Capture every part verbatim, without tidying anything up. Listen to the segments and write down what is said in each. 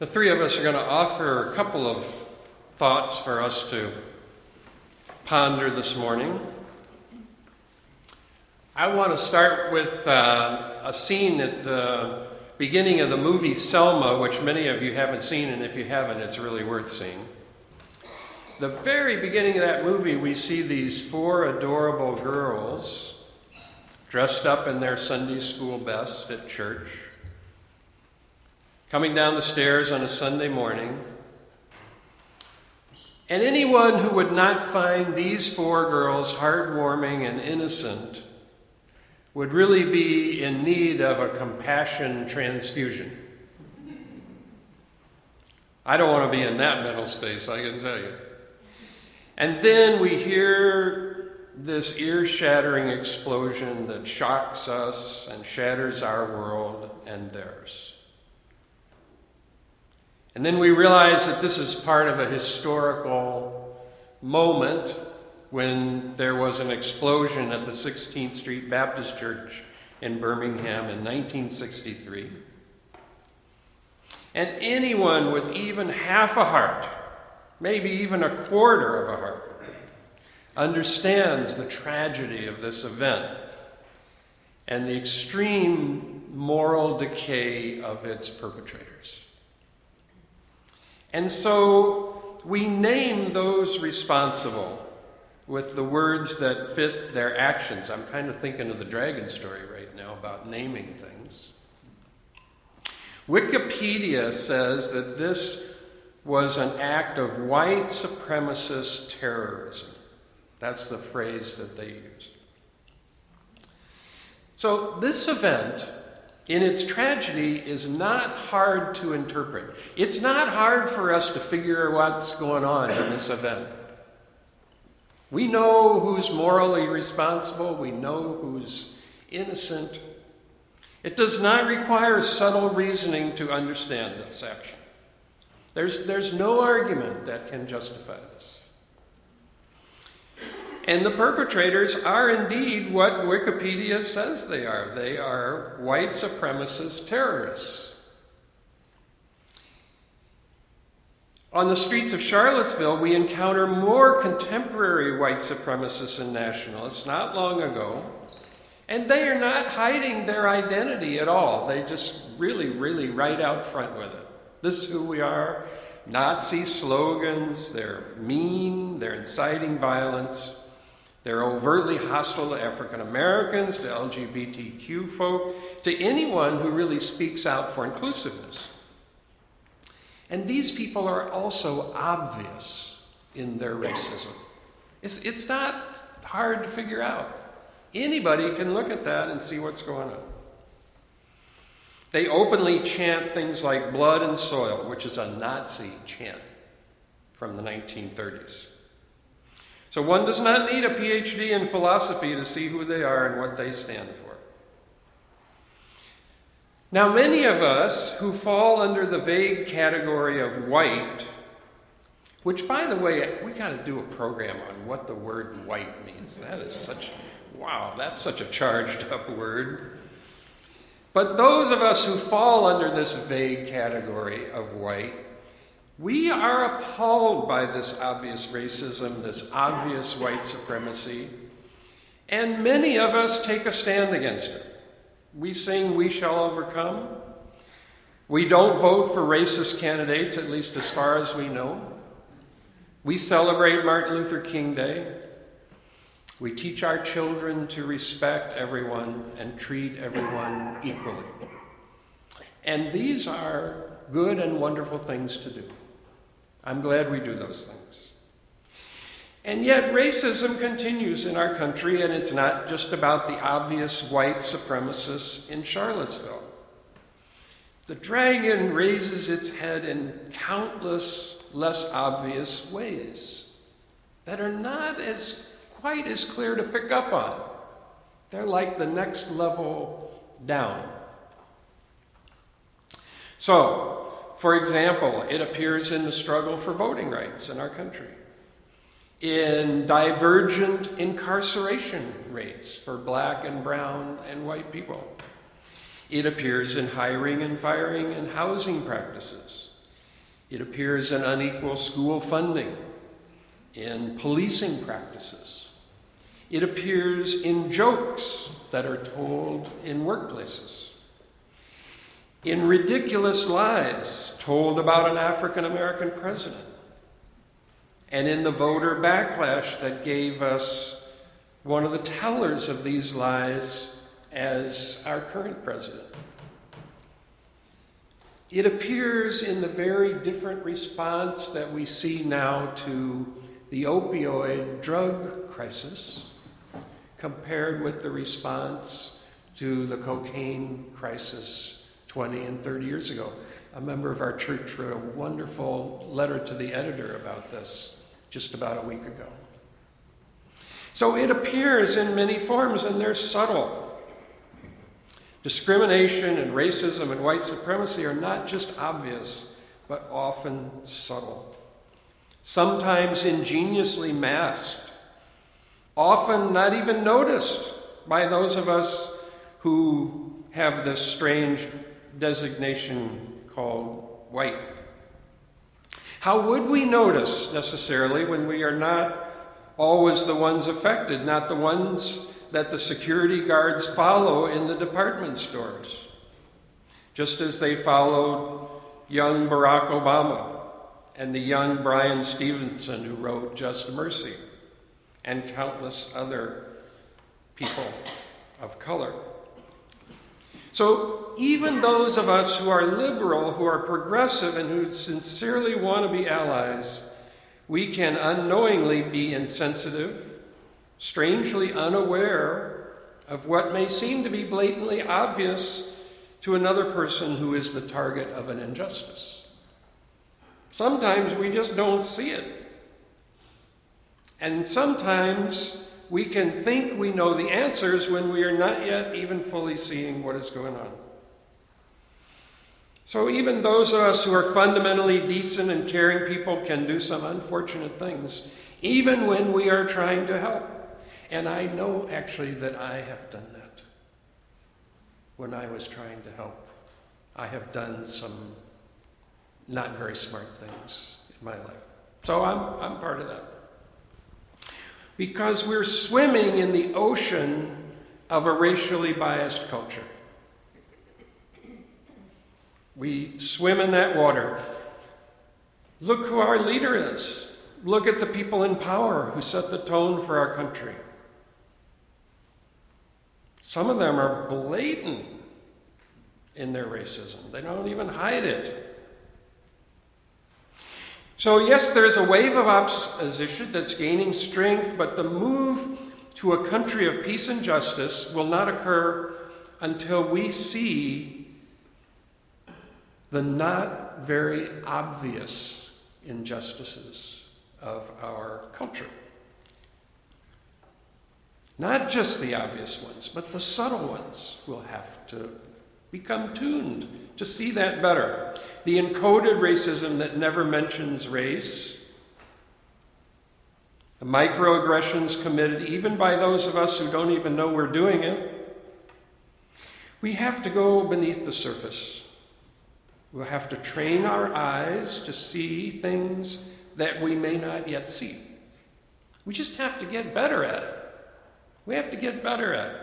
The three of us are going to offer a couple of thoughts for us to ponder this morning. I want to start with uh, a scene at the beginning of the movie Selma, which many of you haven't seen, and if you haven't, it's really worth seeing. The very beginning of that movie, we see these four adorable girls dressed up in their Sunday school best at church, coming down the stairs on a Sunday morning. And anyone who would not find these four girls heartwarming and innocent would really be in need of a compassion transfusion. I don't want to be in that mental space, I can tell you. And then we hear this ear-shattering explosion that shocks us and shatters our world and theirs. And then we realize that this is part of a historical moment when there was an explosion at the sixteenth Street Baptist Church in Birmingham in nineteen sixty-three. And anyone with even half a heart, maybe even a quarter of a heart, understands the tragedy of this event and the extreme moral decay of its perpetrators. And so we name those responsible with the words that fit their actions. I'm kind of thinking of the dragon story right now about naming things. Wikipedia says that this was an act of white supremacist terrorism. That's the phrase that they used. So this event, in its tragedy, is not hard to interpret. It's not hard for us to figure what's going on in this event. We know who's morally responsible. We know who's innocent. It does not require subtle reasoning to understand this action. There's, there's no argument that can justify this. And the perpetrators are indeed what Wikipedia says they are. They are white supremacist terrorists. On the streets of Charlottesville, we encounter more contemporary white supremacists and nationalists not long ago, and they are not hiding their identity at all. They just really, really right out front with it. This is who we are. Nazi slogans, they're mean, they're inciting violence. They're overtly hostile to African Americans, to L G B T Q folk, to anyone who really speaks out for inclusiveness. And these people are also obvious in their racism. It's, it's not hard to figure out. Anybody can look at that and see what's going on. They openly chant things like blood and soil, which is a Nazi chant from the nineteen thirties. So one does not need a P H D in philosophy to see who they are and what they stand for. Now, many of us who fall under the vague category of white, which, by the way, we got to do a program on what the word white means. That is such, wow, that's such a charged up word. But those of us who fall under this vague category of white, we are appalled by this obvious racism, this obvious white supremacy, and many of us take a stand against it. We sing, "We Shall Overcome." We don't vote for racist candidates, at least as far as we know. We celebrate Martin Luther King Day. We teach our children to respect everyone and treat everyone equally. And these are good and wonderful things to do. I'm glad we do those things. And yet racism continues in our country, and it's not just about the obvious white supremacists in Charlottesville. The dragon raises its head in countless less obvious ways that are not as quite as clear to pick up on. They're like the next level down. So, for example, it appears in the struggle for voting rights in our country, in divergent incarceration rates for black and brown and white people. It appears in hiring and firing and housing practices, It appears in unequal school funding, in policing practices. It appears in jokes that are told in workplaces, in ridiculous lies told about an African American president, and in the voter backlash that gave us one of the tellers of these lies as our current president. It appears in the very different response that we see now to the opioid drug crisis compared with the response to the cocaine crisis twenty and thirty years ago. A member of our church wrote a wonderful letter to the editor about this just about a week ago. So it appears in many forms, and they're subtle. Discrimination and racism and white supremacy are not just obvious, but often subtle. Sometimes ingeniously masked, often not even noticed by those of us who have this strange designation called white. How would we notice necessarily when we are not always the ones affected, not the ones that the security guards follow in the department stores, just as they followed young Barack Obama and the young Bryan Stevenson who wrote Just Mercy and countless other people of color. So even those of us who are liberal, who are progressive, and who sincerely want to be allies, we can unknowingly be insensitive, strangely unaware of what may seem to be blatantly obvious to another person who is the target of an injustice. Sometimes we just don't see it. And sometimes we can think we know the answers when we are not yet even fully seeing what is going on. So even those of us who are fundamentally decent and caring people can do some unfortunate things, even when we are trying to help. And I know actually that I have done that. When I was trying to help, I have done some not very smart things in my life. So I'm, I'm part of that. Because we're swimming in the ocean of a racially biased culture. We swim in that water. Look who our leader is. Look at the people in power who set the tone for our country. Some of them are blatant in their racism. They don't even hide it. So yes, there's a wave of opposition that's gaining strength, but the move to a country of peace and justice will not occur until we see the not very obvious injustices of our culture. Not just the obvious ones, but the subtle ones will have to become tuned to see that better. The encoded racism that never mentions race, the microaggressions committed even by those of us who don't even know we're doing it. We have to go beneath the surface. We'll have to train our eyes to see things that we may not yet see. We just have to get better at it. We have to get better at it.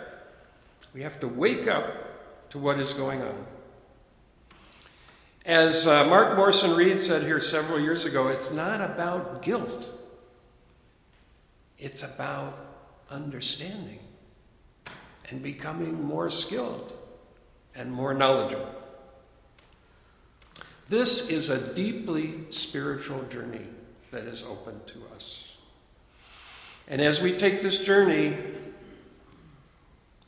We have to wake up to what is going on. As uh, Mark Morrison-Reed said here several years ago, it's not about guilt. It's about understanding and becoming more skilled and more knowledgeable. This is a deeply spiritual journey that is open to us. And as we take this journey,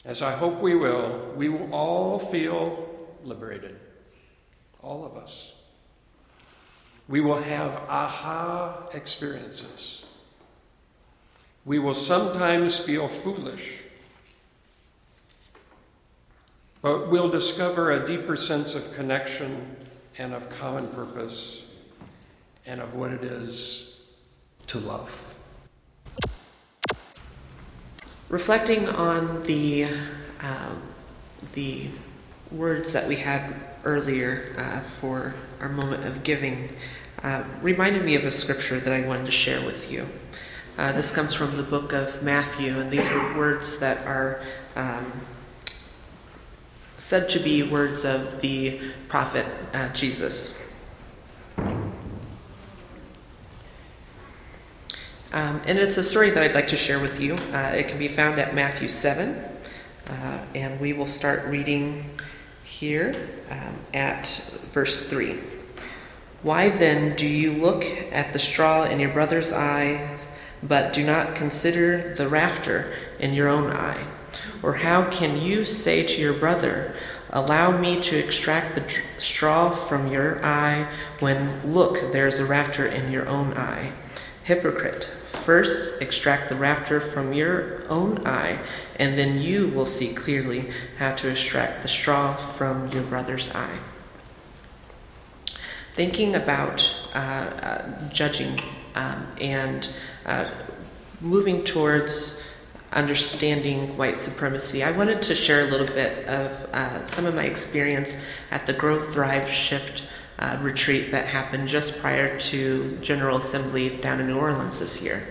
as I hope we will, we will all feel liberated, all of us. We will have aha experiences. We will sometimes feel foolish, but we'll discover a deeper sense of connection and of common purpose and of what it is to love. Reflecting on the um, the words that we had earlier uh, for our moment of giving, uh, reminded me of a scripture that I wanted to share with you. Uh, this comes from the book of Matthew, and these are words that are um, said to be words of the prophet uh, Jesus. Um, and it's a story that I'd like to share with you. Uh, it can be found at Matthew seven, uh, and we will start reading here um, at verse three. "Why then do you look at the straw in your brother's eye, but do not consider the rafter in your own eye? Or how can you say to your brother, 'Allow me to extract the tr- straw from your eye,' when, look, there is a rafter in your own eye? Hypocrite, first extract the rafter from your own eye, and then you will see clearly how to extract the straw from your brother's eye." Thinking about uh, uh, judging um, and uh, moving towards understanding white supremacy, I wanted to share a little bit of uh, some of my experience at the Growth, Thrive, Shift Uh, retreat that happened just prior to General Assembly down in New Orleans this year.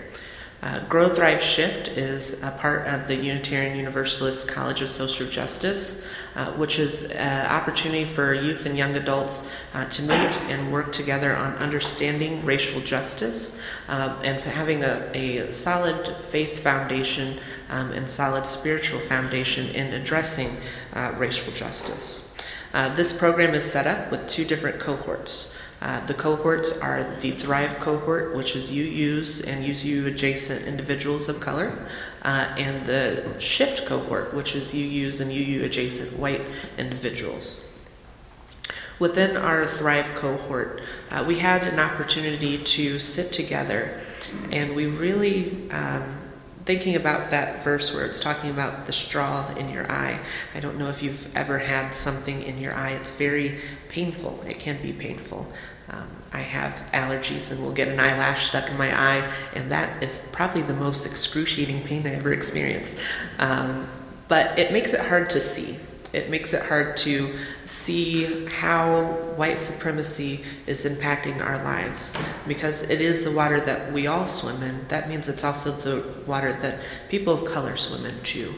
Uh, Grow, Thrive, Shift is a part of the Unitarian Universalist College of Social Justice, uh, which is an opportunity for youth and young adults uh, to meet and work together on understanding racial justice uh, and for having a, a solid faith foundation um, and solid spiritual foundation in addressing uh, racial justice. Uh, this program is set up with two different cohorts. Uh, the cohorts are the Thrive cohort, which is U Us and U U-adjacent individuals of color, uh, and the Shift cohort, which is U Us and U U-adjacent white individuals. Within our Thrive cohort, uh, we had an opportunity to sit together, and we really um, thinking about that verse where it's talking about the straw in your eye. I don't know if you've ever had something in your eye. It's very painful. It can be painful. Um, I have allergies and will get an eyelash stuck in my eye, and that is probably the most excruciating pain I ever experienced. Um, but it makes it hard to see. It makes it hard to see how white supremacy is impacting our lives, because it is the water that we all swim in. That means it's also the water that people of color swim in too.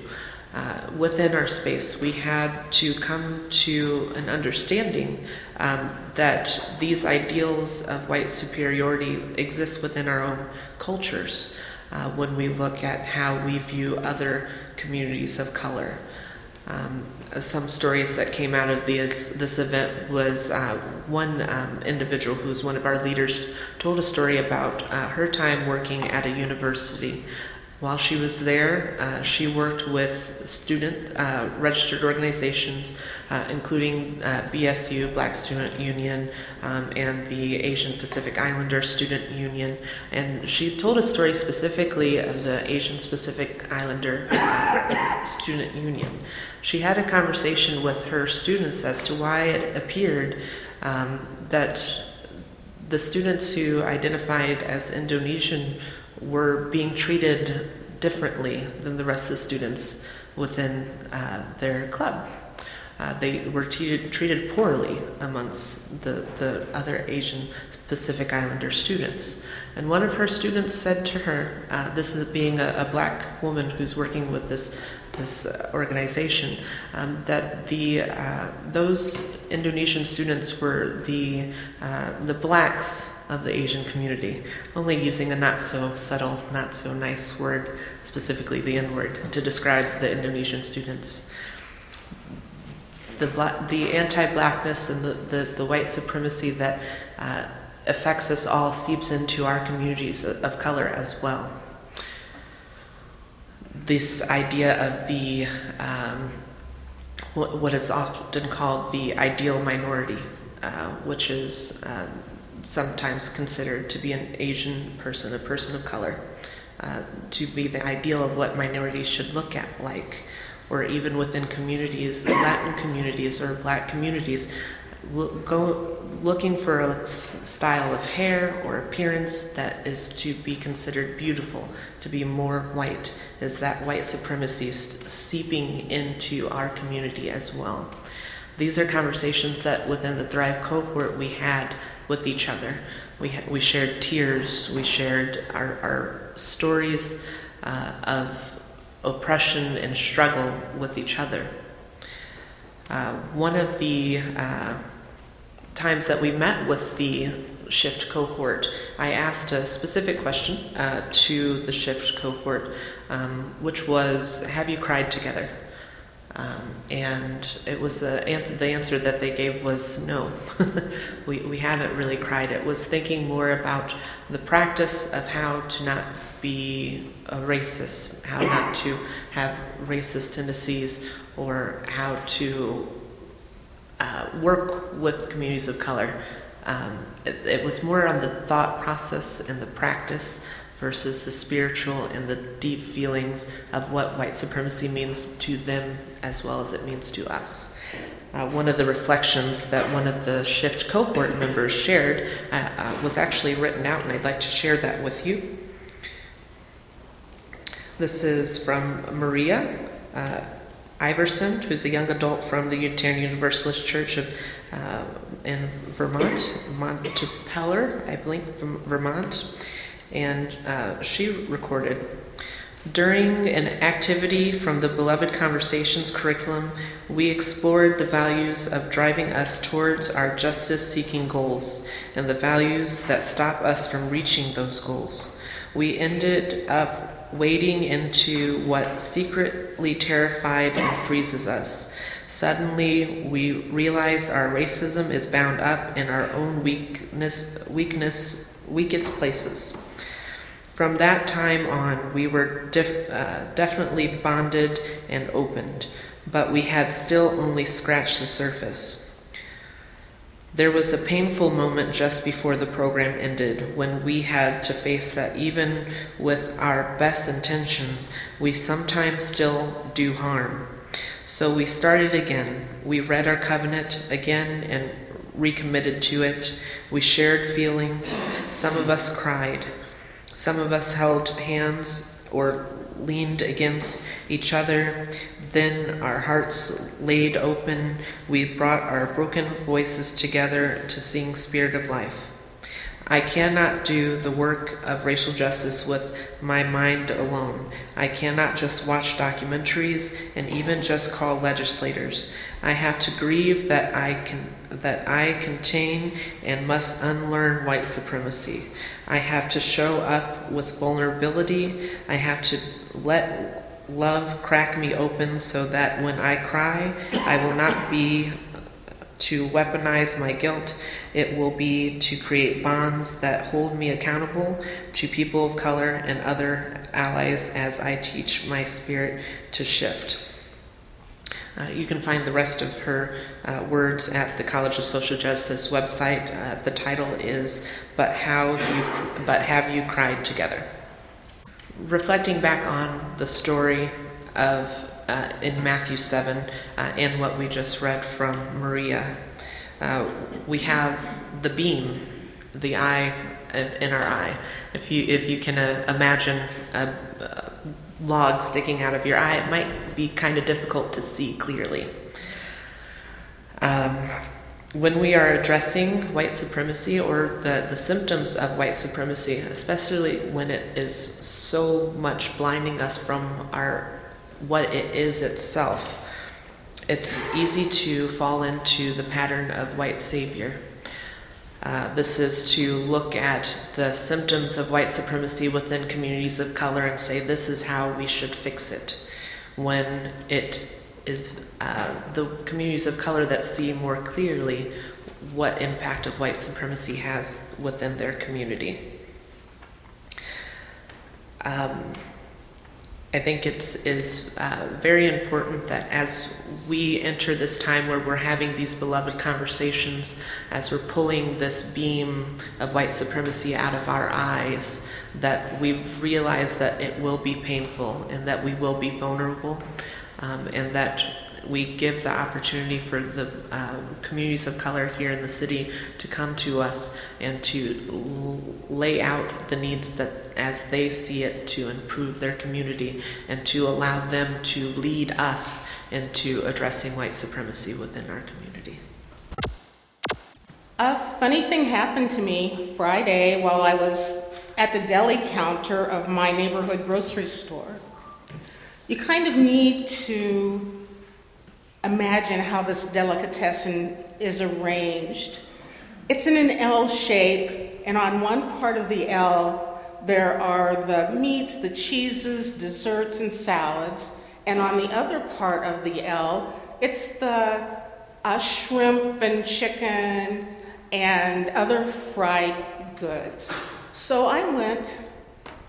Uh, within our space, we had to come to an understanding um, that these ideals of white superiority exist within our own cultures uh, when we look at how we view other communities of color. Um, some stories that came out of this this event was uh, one um, individual who's one of our leaders told a story about uh, her time working at a university. While she was there, uh, she worked with student uh, registered organizations, uh, including uh, B S U, Black Student Union, um, and the Asian Pacific Islander Student Union. And she told a story specifically of the Asian Pacific Islander uh, Student Union. She had a conversation with her students as to why it appeared um, that the students who identified as Indonesian were being treated differently than the rest of the students within uh, their club. Uh, they were treated, treated poorly amongst the, the other Asian Pacific Islander students. And one of her students said to her, uh, this is being a, a black woman who's working with this this organization, um, that the uh, those Indonesian students were the uh, the blacks of the Asian community, only using a not so subtle, not so nice word, specifically the N-word, to describe the Indonesian students. The black, the anti-blackness and the, the, the white supremacy that uh, affects us all seeps into our communities of color as well. This idea of the um, what is often called the ideal minority, uh, which is um, sometimes considered to be an Asian person, a person of color, uh, to be the ideal of what minorities should look at like, or even within communities, Latin communities or black communities, look, go looking for a style of hair or appearance that is to be considered beautiful, to be more white. Is that white supremacy seeping into our community as well? These are conversations that within the Thrive cohort we had with each other. We ha- we shared tears, we shared our, our stories uh, of oppression and struggle with each other. Uh, one of the uh, times that we met with the Shift cohort, I asked a specific question uh, to the Shift cohort, um, which was, have you cried together? Um, and it was a answer, the answer that they gave was no. we we haven't really cried. It was thinking more about the practice of how to not be a racist, how not to have racist tendencies, or how to uh, work with communities of color. Um, it, it was more on the thought process and the practice versus the spiritual and the deep feelings of what white supremacy means to them as well as it means to us. Uh, one of the reflections that one of the Shift cohort members shared uh, uh, was actually written out, and I'd like to share that with you. This is from Maria uh, Iverson, who's a young adult from the Unitarian Universalist Church of uh, in Vermont, Montpelier, I believe, Vermont. And uh, she recorded, during an activity from the Beloved Conversations curriculum, we explored the values of driving us towards our justice-seeking goals and the values that stop us from reaching those goals. We ended up wading into what secretly terrified and freezes us. Suddenly, we realized our racism is bound up in our own weakness, weakness, weakest places. From that time on, we were def- uh, definitely bonded and opened, but we had still only scratched the surface. There was a painful moment just before the program ended when we had to face that even with our best intentions, we sometimes still do harm. So we started again. We read our covenant again and recommitted to it. We shared feelings. Some of us cried. Some of us held hands or leaned against each other. Then our hearts laid open. We brought our broken voices together to sing Spirit of Life. I cannot do the work of racial justice with my mind alone. I cannot just watch documentaries and even just call legislators. I have to grieve that I can, that I contain and must unlearn white supremacy. I have to show up with vulnerability. I have to let love crack me open so that when I cry, I will not be to weaponize my guilt. It will be to create bonds that hold me accountable to people of color and other allies as I teach my spirit to shift. Uh, you can find the rest of her uh, words at the College of Social Justice website. Uh, the title is "But How You, But Have You Cried Together?" Reflecting back on the story of uh, in Matthew seven uh, and what we just read from Maria, uh, we have the beam, the eye in our eye. If you if you can uh, imagine a, a log sticking out of your eye, it might be kind of difficult to see clearly. Um, when we are addressing white supremacy or the, the symptoms of white supremacy, especially when it is so much blinding us from our what it is itself, it's easy to fall into the pattern of white savior. Uh, this is to look at the symptoms of white supremacy within communities of color and say, this is how we should fix it, when it is uh, the communities of color that see more clearly what impact of white supremacy has within their community. Um, I think it is uh, very important that as we enter this time where we're having these beloved conversations, as we're pulling this beam of white supremacy out of our eyes, that we realize that it will be painful and that we will be vulnerable, um, and that we give the opportunity for the uh, communities of color here in the city to come to us and to l- lay out the needs that as they see it to improve their community and to allow them to lead us into addressing white supremacy within our community. A funny thing happened to me Friday while I was at the deli counter of my neighborhood grocery store. You kind of need to imagine how this delicatessen is arranged. It's in an L shape, and on one part of the L, there are the meats, the cheeses, desserts, and salads. And on the other part of the L, it's the uh, shrimp and chicken and other fried goods. So I went,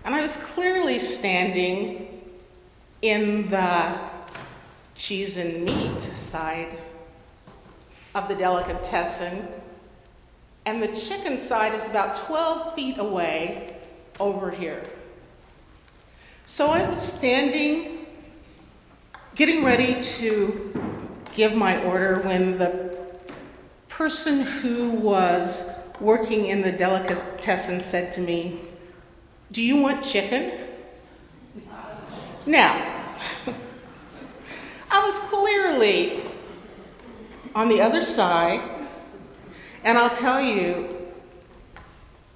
and I was clearly standing in the cheese and meat side of the delicatessen, and the chicken side is about twelve feet away over here. So I was standing, getting ready to give my order when the person who was working in the delicatessen said to me, "Do you want chicken?" Now, I was clearly on the other side, and I'll tell you,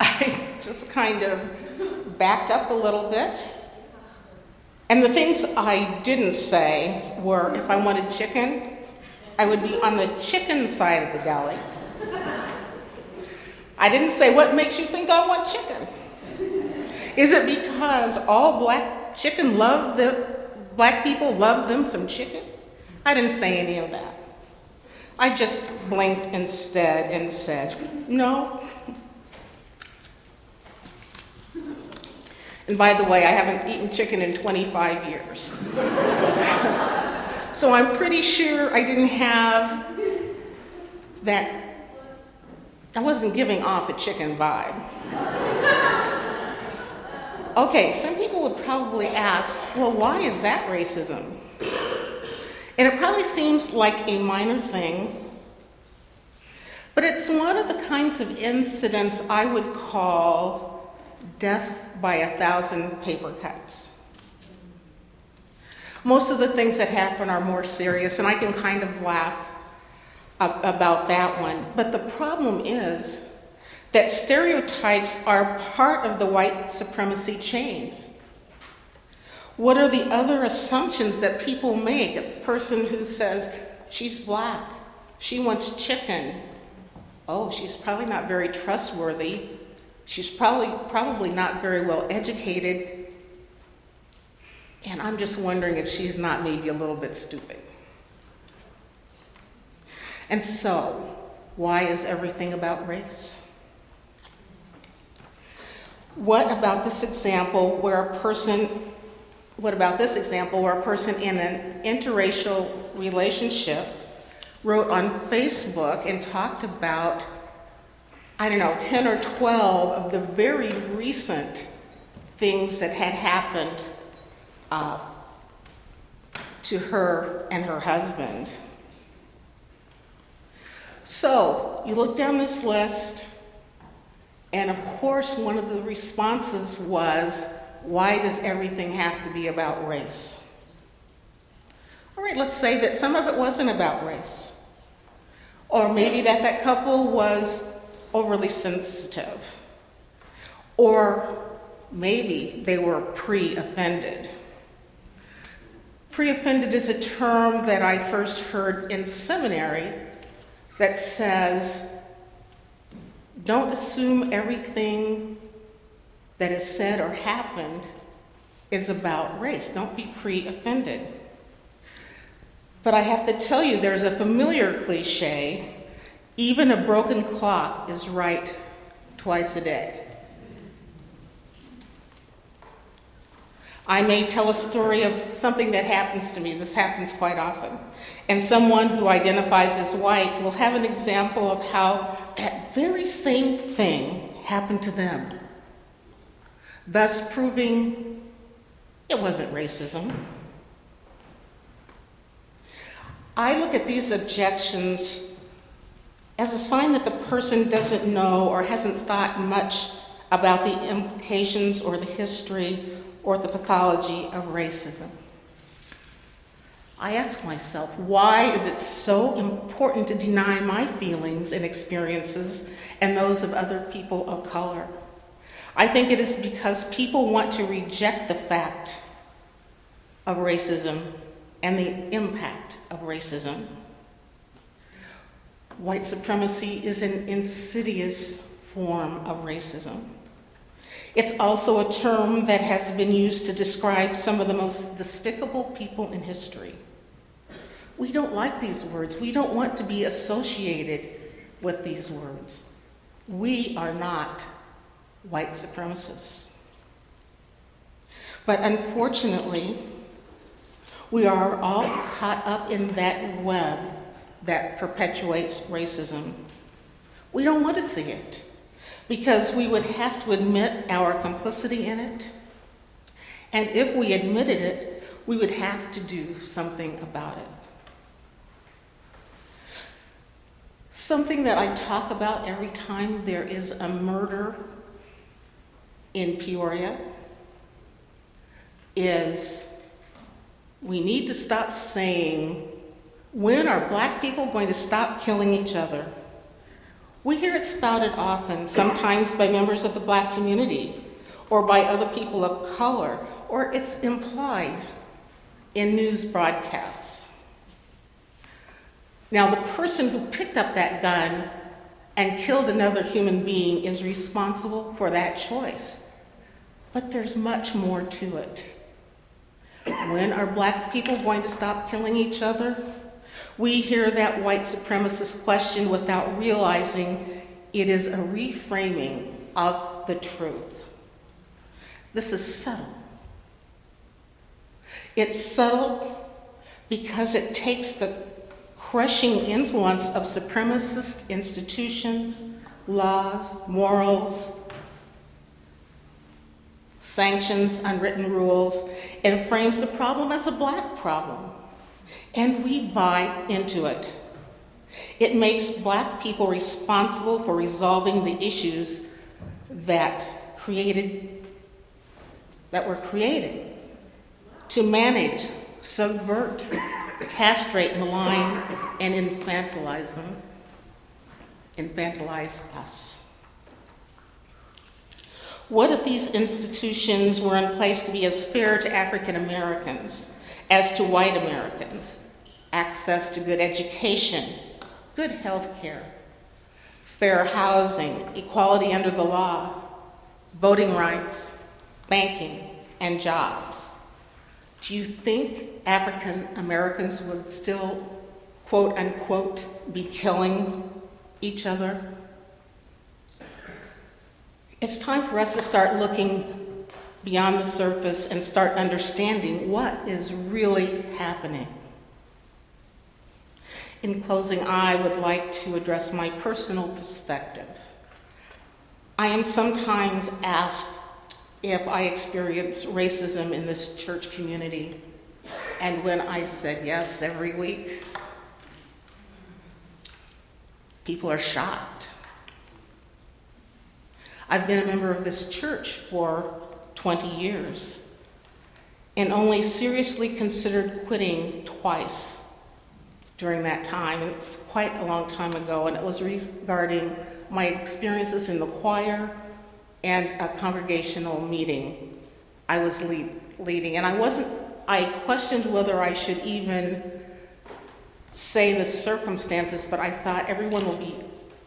I just kind of backed up a little bit. And the things I didn't say were, if I wanted chicken, I would be on the chicken side of the deli. I didn't say, what makes you think I want chicken? Is it because all black chicken love the black people love them some chicken? I didn't say any of that. I just blinked instead and said, no. And by the way, I haven't eaten chicken in twenty-five years. So I'm pretty sure I didn't have that, I wasn't giving off a chicken vibe. Okay, some people would probably ask, well, why is that racism? And it probably seems like a minor thing, but it's one of the kinds of incidents I would call death by a thousand paper cuts. Most of the things that happen are more serious, and I can kind of laugh about that one. But the problem is that stereotypes are part of the white supremacy chain. What are the other assumptions that people make? A person who says, she's black, she wants chicken. Oh, she's probably not very trustworthy. She's probably, probably not very well educated. And I'm just wondering if she's not maybe a little bit stupid. And so, why is everything about race? What about this example where a person, what about this example where a person in an interracial relationship wrote on Facebook and talked about, I don't know, ten or twelve of the very recent things that had happened uh, to her and her husband. So you look down this list, and of course one of the responses was, why does everything have to be about race? All right, let's say that some of it wasn't about race. Or maybe that that couple was overly sensitive. Or maybe they were pre-offended. Pre-offended is a term that I first heard in seminary that says, don't assume everything that is said or happened is about race. Don't be pre-offended. But I have to tell you, there's a familiar cliche, even a broken clock is right twice a day. I may tell a story of something that happens to me. This happens quite often. And someone who identifies as white will have an example of how that very same thing happened to them, thus proving it wasn't racism. I look at these objections as a sign that the person doesn't know or hasn't thought much about the implications or the history or the pathology of racism. I ask myself, why is it so important to deny my feelings and experiences and those of other people of color? I think it is because people want to reject the fact of racism and the impact of racism. White supremacy is an insidious form of racism. It's also a term that has been used to describe some of the most despicable people in history. We don't like these words. We don't want to be associated with these words. We are not white supremacists. But unfortunately, we are all caught up in that web that perpetuates racism. We don't want to see it, because we would have to admit our complicity in it. And if we admitted it, we would have to do something about it. Something that I talk about every time there is a murder in Peoria is we need to stop saying, when are black people going to stop killing each other? We hear it spouted often, sometimes by members of the black community or by other people of color, or it's implied in news broadcasts. Now, the person who picked up that gun and killed another human being is responsible for that choice. But there's much more to it. When are black people going to stop killing each other? We hear that white supremacist question without realizing it is a reframing of the truth. This is subtle. It's subtle because it takes the crushing influence of supremacist institutions, laws, morals, sanctions, unwritten rules, and frames the problem as a black problem. And we buy into it. It makes black people responsible for resolving the issues that created, that were created to manage, subvert, castrate, malign, and infantilize them, infantilize us. What if these institutions were in place to be as fair to African Americans as to white Americans? Access to good education, good health care, fair housing, equality under the law, voting rights, banking, and jobs. Do you think African Americans would still, quote unquote, be killing each other? It's time for us to start looking beyond the surface and start understanding what is really happening. In closing, I would like to address my personal perspective. I am sometimes asked if I experience racism in this church community, and when I said yes every week, people are shocked. I've been a member of this church for twenty years and only seriously considered quitting twice during that time. It's quite a long time ago, and it was regarding my experiences in the choir and a congregational meeting I was lead, leading. And I wasn't, I questioned whether I should even say the circumstances, but I thought everyone will be,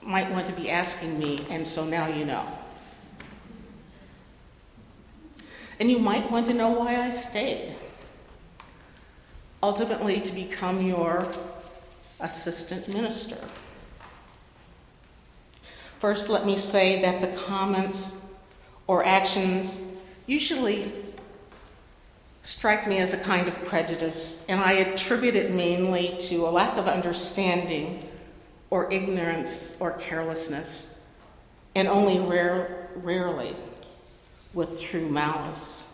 might want to be asking me, and so now you know. And you might want to know why I stayed. Ultimately, to become your assistant minister. First, let me say that the comments or actions usually strike me as a kind of prejudice, and I attribute it mainly to a lack of understanding or ignorance or carelessness, and only rare, rarely with true malice.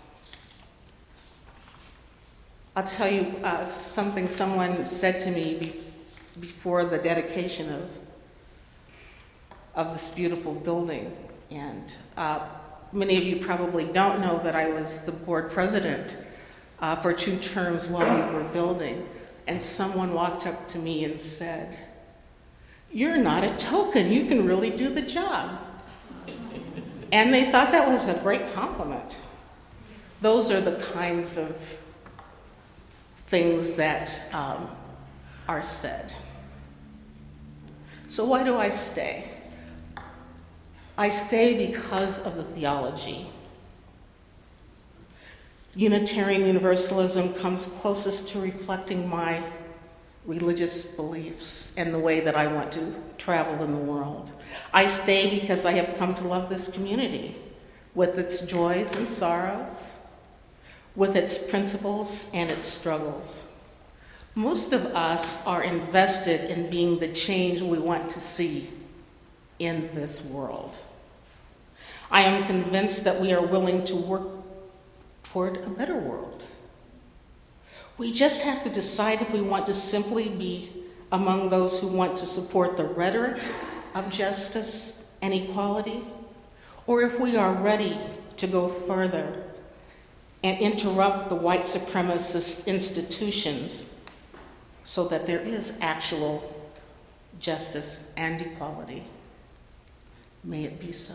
I'll tell you uh, something someone said to me be- before the dedication of, of this beautiful building. And uh, many of you probably don't know that I was the board president uh, for two terms while we were building. and someone walked up to me and said, "You're not a token, you can really do the job." And they thought that was a great compliment. Those are the kinds of things that um, are said. So why do I stay? I stay because of the theology. Unitarian Universalism comes closest to reflecting my religious beliefs and the way that I want to travel in the world. I stay because I have come to love this community with its joys and sorrows, with its principles and its struggles. Most of us are invested in being the change we want to see in this world. I am convinced that we are willing to work toward a better world. We just have to decide if we want to simply be among those who want to support the rhetoric of justice and equality, or if we are ready to go further and interrupt the white supremacist institutions so that there is actual justice and equality. May it be so.